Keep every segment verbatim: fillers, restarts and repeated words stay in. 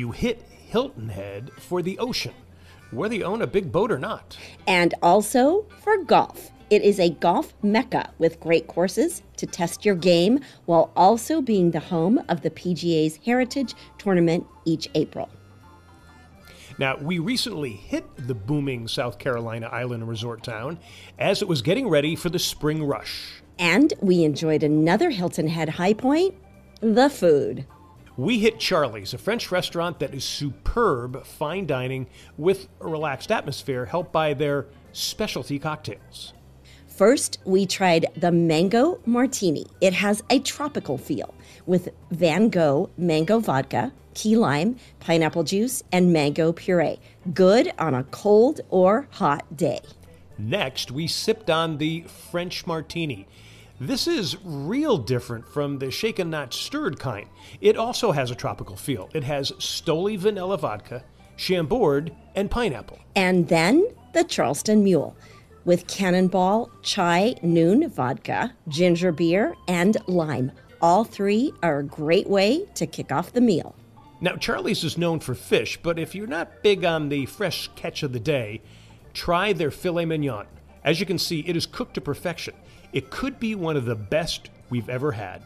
you hit Hilton Head for the ocean, whether you own a big boat or not. And also for golf. It is a golf mecca with great courses to test your game while also being the home of the P G A's Heritage Tournament each April. Now, we recently hit the booming South Carolina island resort town as it was getting ready for the spring rush. And we enjoyed another Hilton Head high point, the food. We hit Charlie's, a French restaurant that is superb fine dining with a relaxed atmosphere helped by their specialty cocktails. First, we tried the Mango Martini. It has a tropical feel with Van Gogh mango vodka, key lime, pineapple juice, and mango puree. Good on a cold or hot day. Next, we sipped on the French Martini. This is real different from the shaken not stirred kind. It also has a tropical feel. It has Stoli vanilla vodka, Chambord, and pineapple. And then the Charleston Mule, with Cannonball, Chai, Noon vodka, ginger beer, and lime. All three are a great way to kick off the meal. Now, Charlie's is known for fish, but if you're not big on the fresh catch of the day, try their filet mignon. As you can see, it is cooked to perfection. It could be one of the best we've ever had.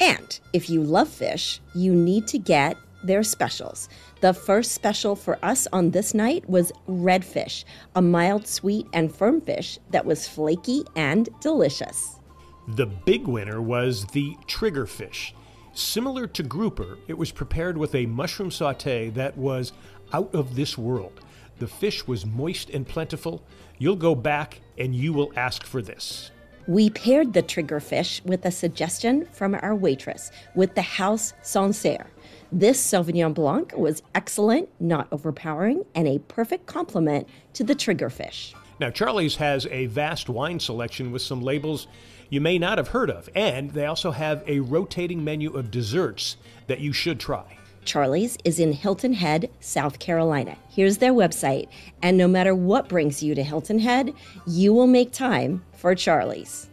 And if you love fish, you need to get their specials. The first special for us on this night was redfish, a mild, sweet, and firm fish that was flaky and delicious. The big winner was the triggerfish. Similar to grouper, it was prepared with a mushroom sauté that was out of this world. The fish was moist and plentiful. You'll go back and you will ask for this. We paired the triggerfish with a suggestion from our waitress with the house Sancerre. This Sauvignon Blanc was excellent, not overpowering, and a perfect complement to the triggerfish. Now, Charlie's has a vast wine selection with some labels you may not have heard of, and they also have a rotating menu of desserts that you should try. Charlie's is in Hilton Head, South Carolina. Here's their website, and no matter what brings you to Hilton Head, you will make time for Charlie's.